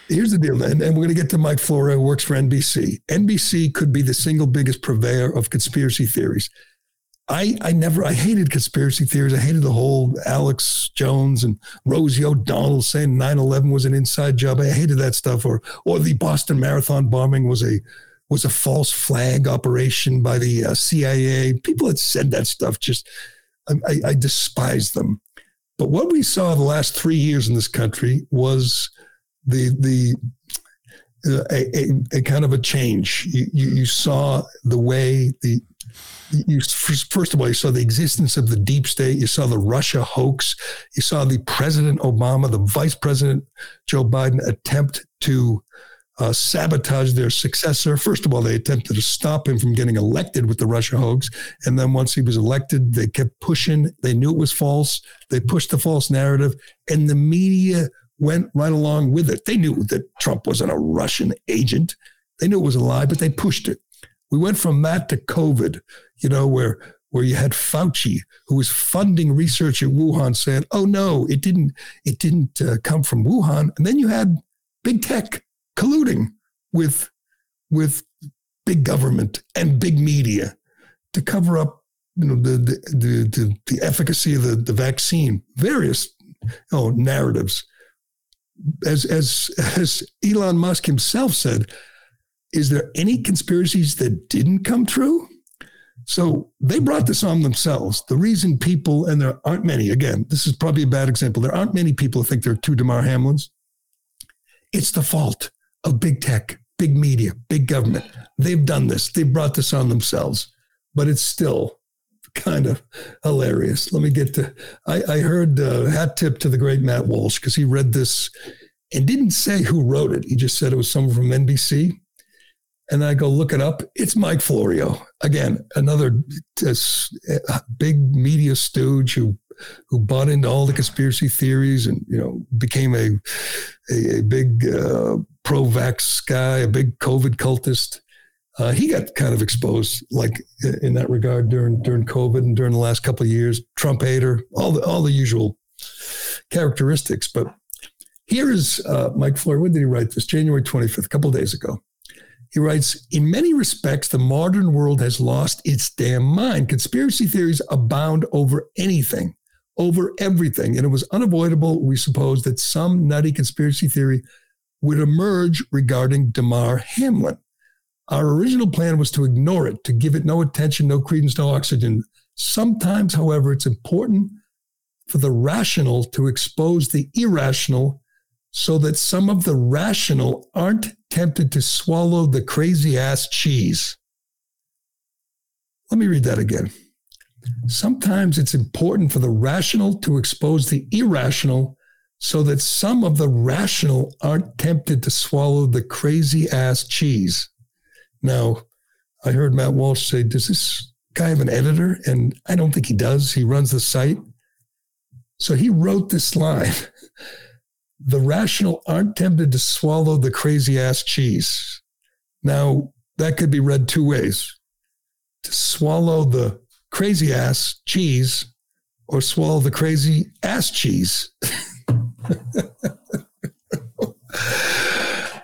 Here's the deal, and, and we're going to get to Mike Florio, who works for N B C. N B C could be the single biggest purveyor of conspiracy theories. I, I never, I hated conspiracy theories. I hated the whole Alex Jones and Rosie O'Donnell saying nine eleven was an inside job. I hated that stuff. Or, or the Boston Marathon bombing was a, was a false flag operation by the uh, C I A. People that said that stuff, just, I, I, I despise them. But what we saw the last three years in this country was the, the, uh, a, a, a kind of a change. You, you, you saw the way the, You, first of all, you saw the existence of the deep state. You saw the Russia hoax. You saw the President Obama, the Vice President Joe Biden attempt to uh, sabotage their successor. First of all, they attempted to stop him from getting elected with the Russia hoax. And then once he was elected, they kept pushing. They knew it was false. They pushed the false narrative. And the media went right along with it. They knew that Trump wasn't a Russian agent. They knew it was a lie, but they pushed it. We went from that to COVID, you know, where where you had Fauci, who was funding research at Wuhan, saying, "Oh no, it didn't, it didn't uh, come from Wuhan." And then you had big tech colluding with with big government and big media to cover up, you know, the the the, the, the efficacy of the, the vaccine, various oh narratives. As as as Elon Musk himself said, is there any conspiracies that didn't come true? So they brought this on themselves. The reason people, and there aren't many, again, this is probably a bad example. There aren't many people who think there are two Damar Hamlins. It's the fault of big tech, big media, big government. They've done this. They brought this on themselves, but it's still kind of hilarious. Let me get to, I, I heard uh, hat tip to the great Matt Walsh, because he read this and didn't say who wrote it. He just said it was someone from N B C. And I go look it up. It's Mike Florio. Again, another uh, big media stooge who who bought into all the conspiracy theories and, you know, became a, a, a big uh, pro-vax guy, a big COVID cultist. Uh, he got kind of exposed like in that regard during during COVID and during the last couple of years. Trump hater, all the, all the usual characteristics. But here is uh, Mike Florio. When did he write this? January twenty-fifth, a couple of days ago. He writes, in many respects, the modern world has lost its damn mind. Conspiracy theories abound over anything, over everything. And it was unavoidable, we suppose, that some nutty conspiracy theory would emerge regarding Damar Hamlin. Our original plan was to ignore it, to give it no attention, no credence, no oxygen. Sometimes, however, it's important for the rational to expose the irrational, so that some of the rational aren't tempted to swallow the crazy-ass cheese. Let me read that again. Sometimes it's important for the rational to expose the irrational, so that some of the rational aren't tempted to swallow the crazy-ass cheese. Now, I heard Matt Walsh say, does this guy have an editor? And I don't think he does. He runs the site. So he wrote this line. The rational aren't tempted to swallow the crazy-ass cheese. Now, that could be read two ways. To swallow the crazy-ass cheese or swallow the crazy-ass cheese. I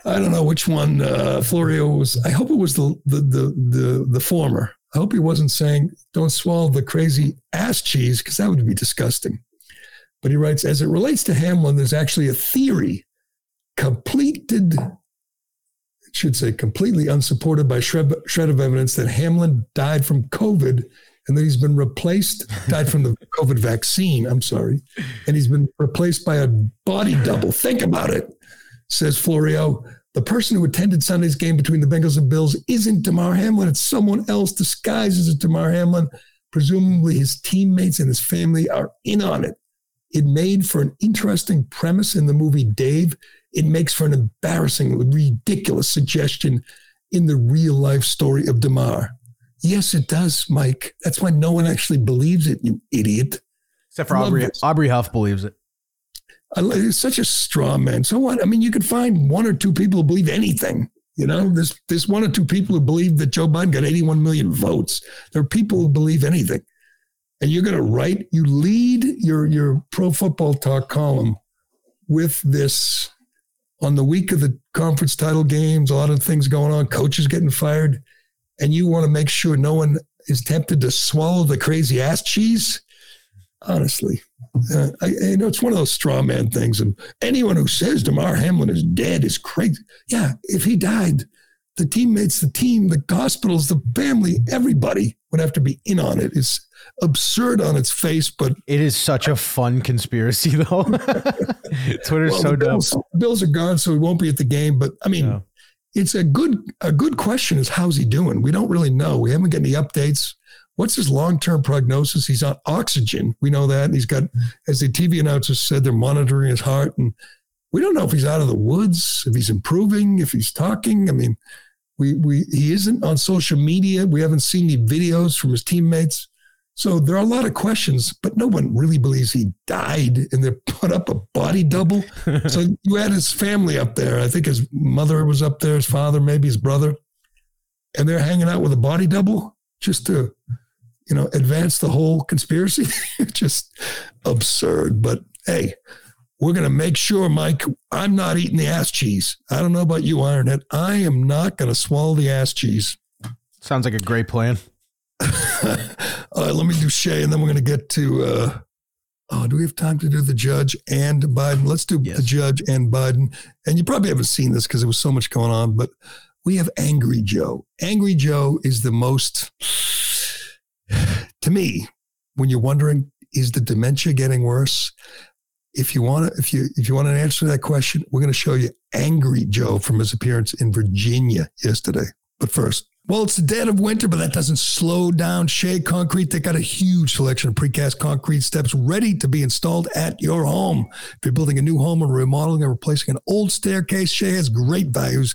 don't know which one uh, Florio was. I hope it was the, the the the the former. I hope he wasn't saying, don't swallow the crazy-ass cheese, because that would be disgusting. But he writes, as it relates to Hamlin, there's actually a theory completed, it should say completely unsupported by shred, shred of evidence, that Hamlin died from COVID and that he's been replaced, died from the COVID vaccine, I'm sorry, and he's been replaced by a body double. Think about it, says Florio. The person who attended Sunday's game between the Bengals and Bills isn't Damar Hamlin. It's someone else disguised as Damar Hamlin. Presumably his teammates and his family are in on it. It made for an interesting premise in the movie Dave. It makes for an embarrassing, ridiculous suggestion in the real life story of Damar. Yes, it does, Mike. That's why no one actually believes it, you idiot. Except for Aubrey. Aubrey Huff believes it. It's such a straw man. So what? I mean, you could find one or two people who believe anything. You know, there's, there's one or two people who believe that Joe Biden got eighty-one million votes. There are people who believe anything. And you're going to write, you lead your, your Pro Football Talk column with this on the week of the conference title games, a lot of things going on, coaches getting fired. And you want to make sure no one is tempted to swallow the crazy ass cheese. Honestly, uh, I, you know, it's one of those straw man things. And anyone who says Damar Hamlin is dead is crazy. Yeah, if he died, the teammates, the team, the hospitals, the family, everybody would have to be in on it. It's absurd on its face, but it is such a fun conspiracy, though. Twitter's well, so the Bills, dumb. The Bills are gone, so we won't be at the game. But I mean, yeah. it's a good a good question. Is how's he doing? We don't really know. We haven't got any updates. What's his long-term prognosis? He's on oxygen. We know that. And he's got, as the T V announcers said, they're monitoring his heart. And we don't know if he's out of the woods, if he's improving, if he's talking. I mean, we we he isn't on social media. We haven't seen any videos from his teammates. So there are a lot of questions, but no one really believes he died, and they put up a body double. So you had his family up there. I think his mother was up there, his father, maybe his brother. And they're hanging out with a body double just to... you know, advance the whole conspiracy. Just absurd. But hey, we're going to make sure, Mike, I'm not eating the ass cheese. I don't know about you, Ironhead. I am not going to swallow the ass cheese. Sounds like a great plan. All right, let me do Shea, and then we're going to get to, uh, oh, do we have time to do the judge and Biden? Let's do yes. the judge and Biden. And you probably haven't seen this because there was so much going on, but we have Angry Joe. Angry Joe is the most... to me, when you're wondering, is the dementia getting worse? If you want to, if you if you want an answer to that question, we're going to show you Angry Joe from his appearance in Virginia yesterday. But first, well, it's the dead of winter, but that doesn't slow down Shea Concrete. They got a huge selection of precast concrete steps ready to be installed at your home. If you're building a new home or remodeling or replacing an old staircase, Shea has great values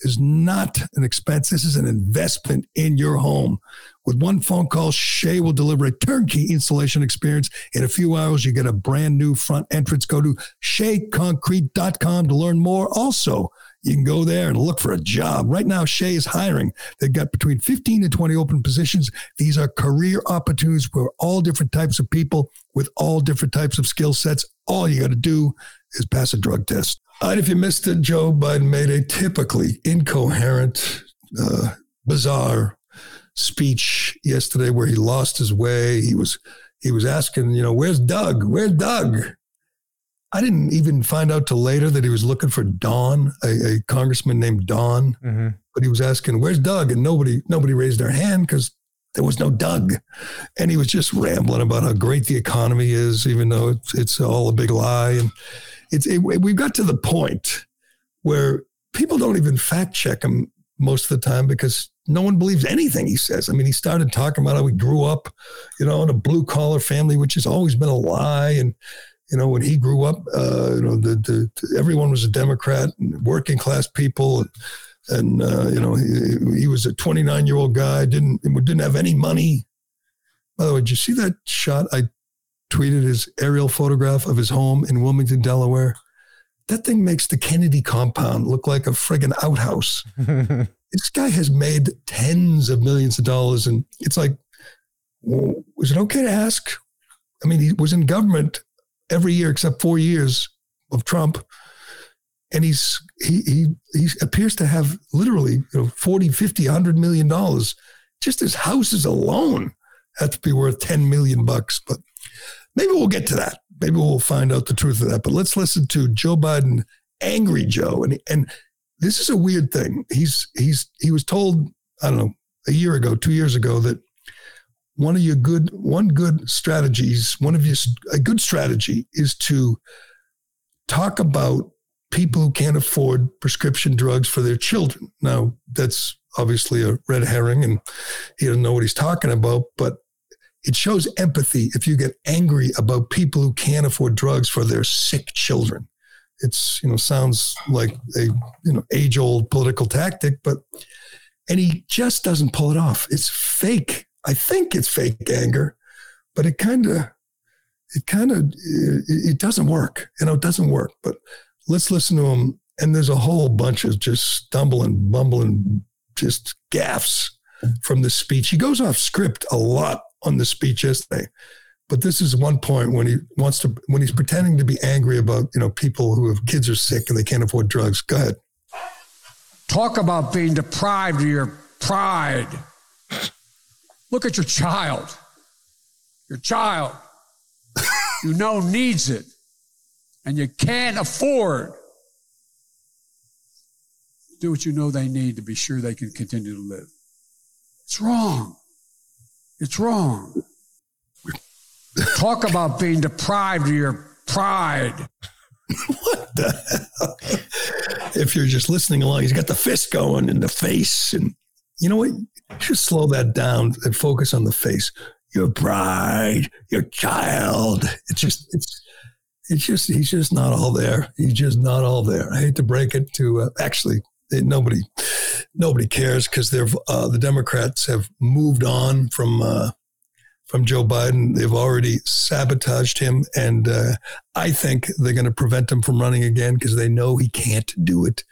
It's not an expense. This is an investment in your home. With one phone call, Shea will deliver a turnkey installation experience. In a few hours, you get a brand new front entrance. Go to shea concrete dot com to learn more. Also, you can go there and look for a job. Right now, Shea is hiring. They've got between fifteen and twenty open positions. These are career opportunities for all different types of people with all different types of skill sets. All you got to do is pass a drug test. All right, if you missed it, Joe Biden made a typically incoherent, uh, bizarre speech yesterday where he lost his way. He was he was asking, you know, where's Doug? Where's Doug? I didn't even find out till later that he was looking for Don, a, a congressman named Don. Mm-hmm. But he was asking, where's Doug? And nobody nobody raised their hand because there was no Doug. And he was just rambling about how great the economy is, even though it's, it's all a big lie. And it's it, we've got to the point where people don't even fact check him most of the time because no one believes anything he says. I mean, he started talking about how he grew up, you know, in a blue-collar family, which has always been a lie. And, you know, when he grew up, uh, you know, the, the, the, everyone was a Democrat, and working-class people. And, and uh, you know, he, he was a twenty-nine-year-old guy, didn't didn't have any money. By the way, did you see that shot? I tweeted his aerial photograph of his home in Wilmington, Delaware. That thing makes the Kennedy compound look like a friggin' outhouse. This guy has made tens of millions of dollars. And it's like, well, was it okay to ask? I mean, he was in government every year except four years of Trump. And he's he he, he appears to have literally, you know, forty, fifty, a hundred million dollars. Just his houses alone have to be worth ten million bucks. But maybe we'll get to that. Maybe we'll find out the truth of that. But let's listen to Joe Biden, Angry Joe. And and this is a weird thing. He's he's he was told, I don't know, a year ago, two years ago, that one of your good one good strategies, one of your a good strategy is to talk about people who can't afford prescription drugs for their children. Now, that's obviously a red herring, and he doesn't know what he's talking about, but it shows empathy if you get angry about people who can't afford drugs for their sick children. It's, you know, sounds like a, you know, age-old political tactic, but, and he just doesn't pull it off. It's fake. I think it's fake anger, but it kind of, it kind of, it, it doesn't work. You know, it doesn't work, but let's listen to him And there's a whole bunch of just stumbling, bumbling, just gaffes from the speech. He goes off script a lot on the speech yesterday, but this is one point when he wants to, when he's pretending to be angry about, you know, people who have kids are sick and they can't afford drugs. Go ahead. Talk about being deprived of your pride. Look at your child. Your child, you know, needs it, and you can't afford. Do what you know they need to be sure they can continue to live. It's wrong. It's wrong. Talk about being deprived of your pride. What the hell? If you're just listening along, he's got the fist going in the face. And you know what? You should slow that down and focus on the face. Your pride, your child. It's just, it's, it's just, he's just not all there. He's just not all there. I hate to break it to, uh, actually, it, nobody, nobody cares because they've, uh, the Democrats have moved on from, uh, from Joe Biden. They've already sabotaged him. And uh, I think they're going to prevent him from running again because they know he can't do it.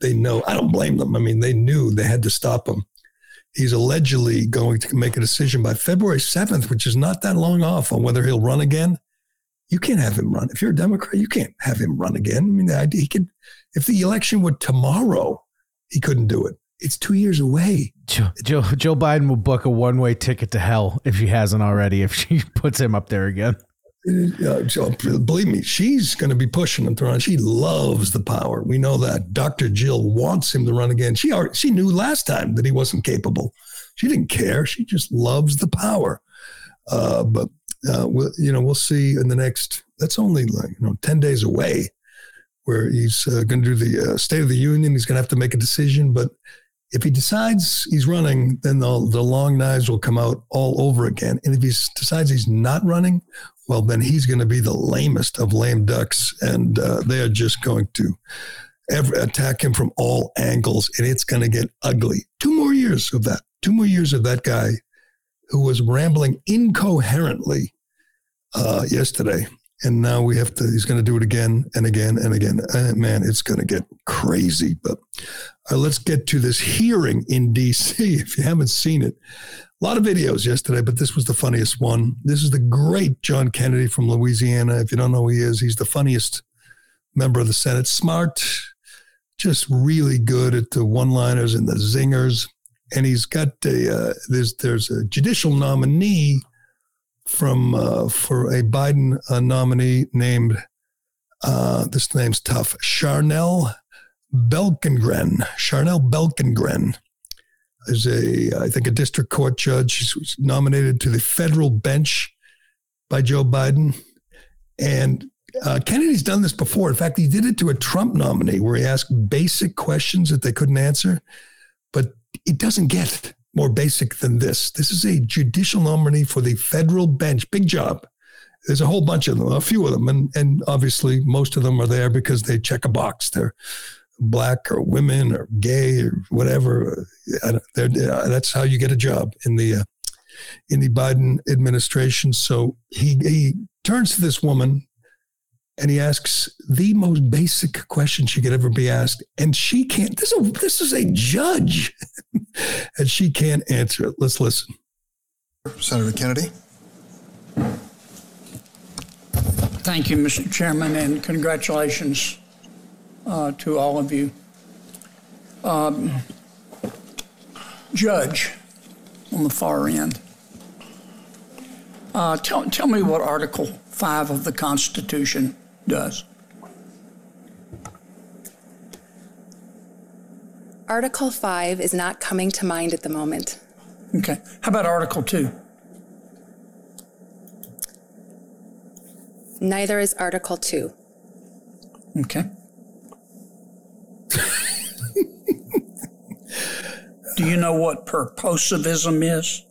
They know, I don't blame them. I mean, they knew they had to stop him. He's allegedly going to make a decision by February seventh, which is not that long off, on whether he'll run again. You can't have him run. If you're a Democrat, you can't have him run again. I mean, the idea, he could, if the election were tomorrow, he couldn't do it. It's two years away. Joe, Joe, Joe Biden will book a one-way ticket to hell if she hasn't already, if she puts him up there again. Uh, so believe me, she's going to be pushing him to run. She loves the power. We know that. Doctor Jill wants him to run again. She already, she knew last time that he wasn't capable. She didn't care. She just loves the power. Uh, but, uh, we'll, you know, we'll see in the next, that's only like, you know, ten days away, where he's uh, going to do the uh, State of the Union. He's going to have to make a decision. But if he decides he's running, then the, the long knives will come out all over again. And if he decides he's not running, well, then he's going to be the lamest of lame ducks. And uh, they are just going to ever attack him from all angles. And it's going to get ugly. Two more years of that. Two more years of that guy who was rambling incoherently uh, yesterday. And now we have to, he's going to do it again and again and again. And man, it's going to get crazy. But uh, let's get to this hearing in D C if you haven't seen it. A lot of videos yesterday, but this was the funniest one. This is the great John Kennedy from Louisiana. If you don't know who he is, he's the funniest member of the Senate. Smart, just really good at the one-liners and the zingers. And he's got a, uh, there's, there's a judicial nominee from uh, for a Biden uh, nominee named, uh, this name's tough, Charnelle Belkengren. Charnelle Belkengren is a, I think, a district court judge. She was nominated to the federal bench by Joe Biden. And uh, Kennedy's done this before. In fact, he did it to a Trump nominee where he asked basic questions that they couldn't answer. But it doesn't get more basic than this. This is a judicial nominee for the federal bench. Big job. There's a whole bunch of them, a few of them. And, and obviously most of them are there because they check a box. They're black or women or gay or whatever. They're, that's how you get a job in the, uh, in the Biden administration. So he, he turns to this woman and he asks the most basic question she could ever be asked. And she can't, this is a, this is a judge and she can't answer it. Let's listen. Senator Kennedy. Thank you, Mister Chairman, and congratulations Uh, to all of you. Um, judge on the far end, uh, tell, tell me what Article five of the Constitution does. Article five is not coming to mind at the moment. Okay. How about Article two? Neither is Article two. Okay. Do you know what purposivism is?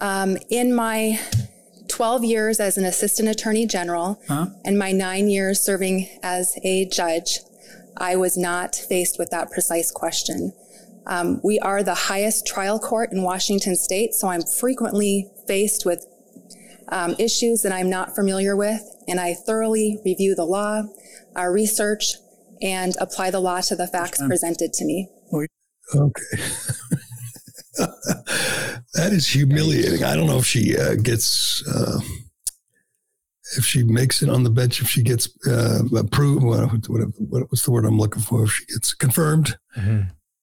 Um, in my twelve years as an assistant attorney general, huh? And my nine years serving as a judge, I was not faced with that precise question. Um, we are the highest trial court in Washington state, so I'm frequently faced with um, issues that I'm not familiar with, and I thoroughly review the law, uh, research, and apply the law to the facts presented to me. Okay. That is humiliating. I don't know if she uh, gets, uh, if she makes it on the bench, if she gets uh, approved, what, what, what's the word I'm looking for? If she gets confirmed. Mm-hmm.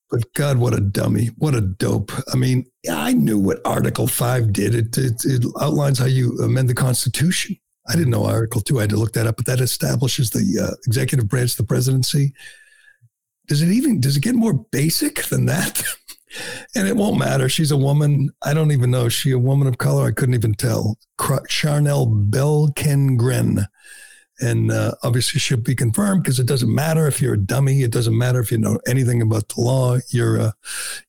But God, what a dummy. What a dope. I mean, I knew what Article five did. It, it, it outlines how you amend the Constitution. I didn't know Article two. I had to look that up, but that establishes the uh, executive branch, the presidency. Does it even, does it get more basic than that? And it won't matter. She's a woman. I don't even know. Is she a woman of color? I couldn't even tell. Charnelle Belkengren. And uh, obviously she'll be confirmed because it doesn't matter if you're a dummy. It doesn't matter if you know anything about the law. You're uh,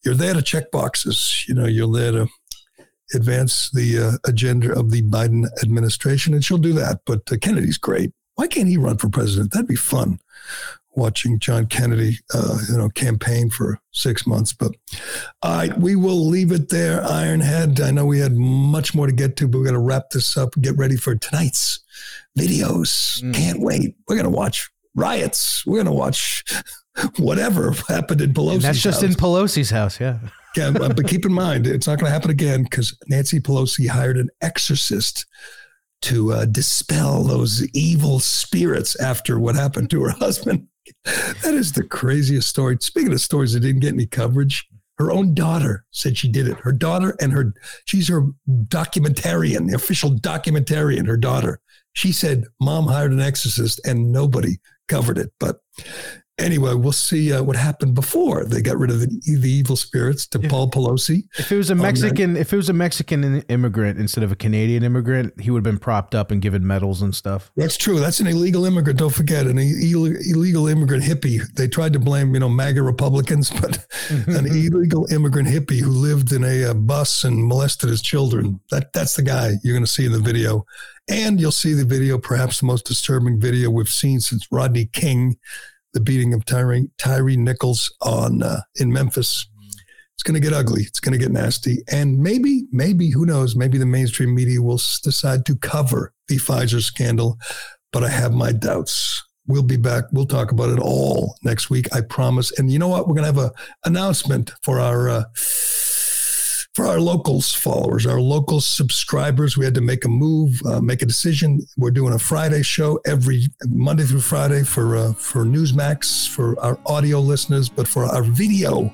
you're there to check boxes. You know, you're there to advance the uh, agenda of the Biden administration, and she'll do that. But uh, Kennedy's great. Why can't he run for president? That'd be fun, watching John Kennedy, uh, you know, campaign for six months. But uh, we will leave it there, Ironhead. I know we had much more to get to, but we're going to wrap this up and get ready for tonight's videos. Mm. Can't wait. We're going to watch riots. We're going to watch whatever happened in Pelosi's house. That's just house. in Pelosi's house, yeah. Yeah, but keep in mind, it's not going to happen again because Nancy Pelosi hired an exorcist to uh, dispel those evil spirits after what happened to her husband. That is the craziest story. Speaking of stories that didn't get any coverage, her own daughter said she did it. Her daughter and her, she's her documentarian, the official documentarian, her daughter. She said, Mom hired an exorcist and nobody covered it. But anyway, we'll see uh, what happened before they got rid of the, the evil spirits to if, Paul Pelosi. If it was a Mexican, that, if it was a Mexican immigrant instead of a Canadian immigrant, he would have been propped up and given medals and stuff. That's true. That's an illegal immigrant. Don't forget, an illegal, illegal immigrant hippie. They tried to blame, you know, MAGA Republicans, but an illegal immigrant hippie who lived in a uh, bus and molested his children. That that's the guy you're going to see in the video. And you'll see the video, perhaps the most disturbing video we've seen since Rodney King, the beating of Tyre, Tyre Nichols on uh, in Memphis. It's going to get ugly. It's going to get nasty. And maybe, maybe, who knows, maybe the mainstream media will decide to cover the Pfizer scandal, but I have my doubts. We'll be back. We'll talk about it all next week, I promise. And you know what? We're going to have an announcement for our... Uh, For our locals followers, our local subscribers. We had to make a move, uh, make a decision. We're doing a Friday show every Monday through Friday for uh, for Newsmax, for our audio listeners, but for our video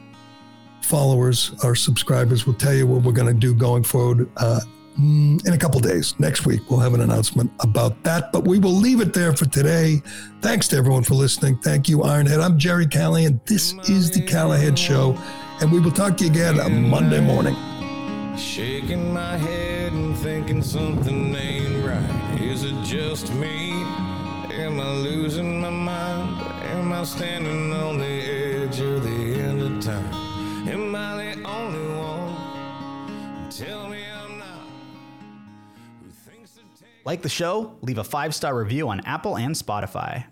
followers, our subscribers, we'll tell you what we're going to do going forward uh, in a couple days. Next week, we'll have an announcement about that, but we will leave it there for today. Thanks to everyone for listening. Thank you, Ironhead. I'm Gerry Callahan. This is The Callahan Show. And we will talk to you again on Monday morning. Shaking my head and thinking something ain't right. Is it just me? Am I losing my mind? Am I standing on the edge of the end of time? Am I the only one? Tell me I'm not. Who thinks it takes... Like the show? Leave a five-star review on Apple and Spotify.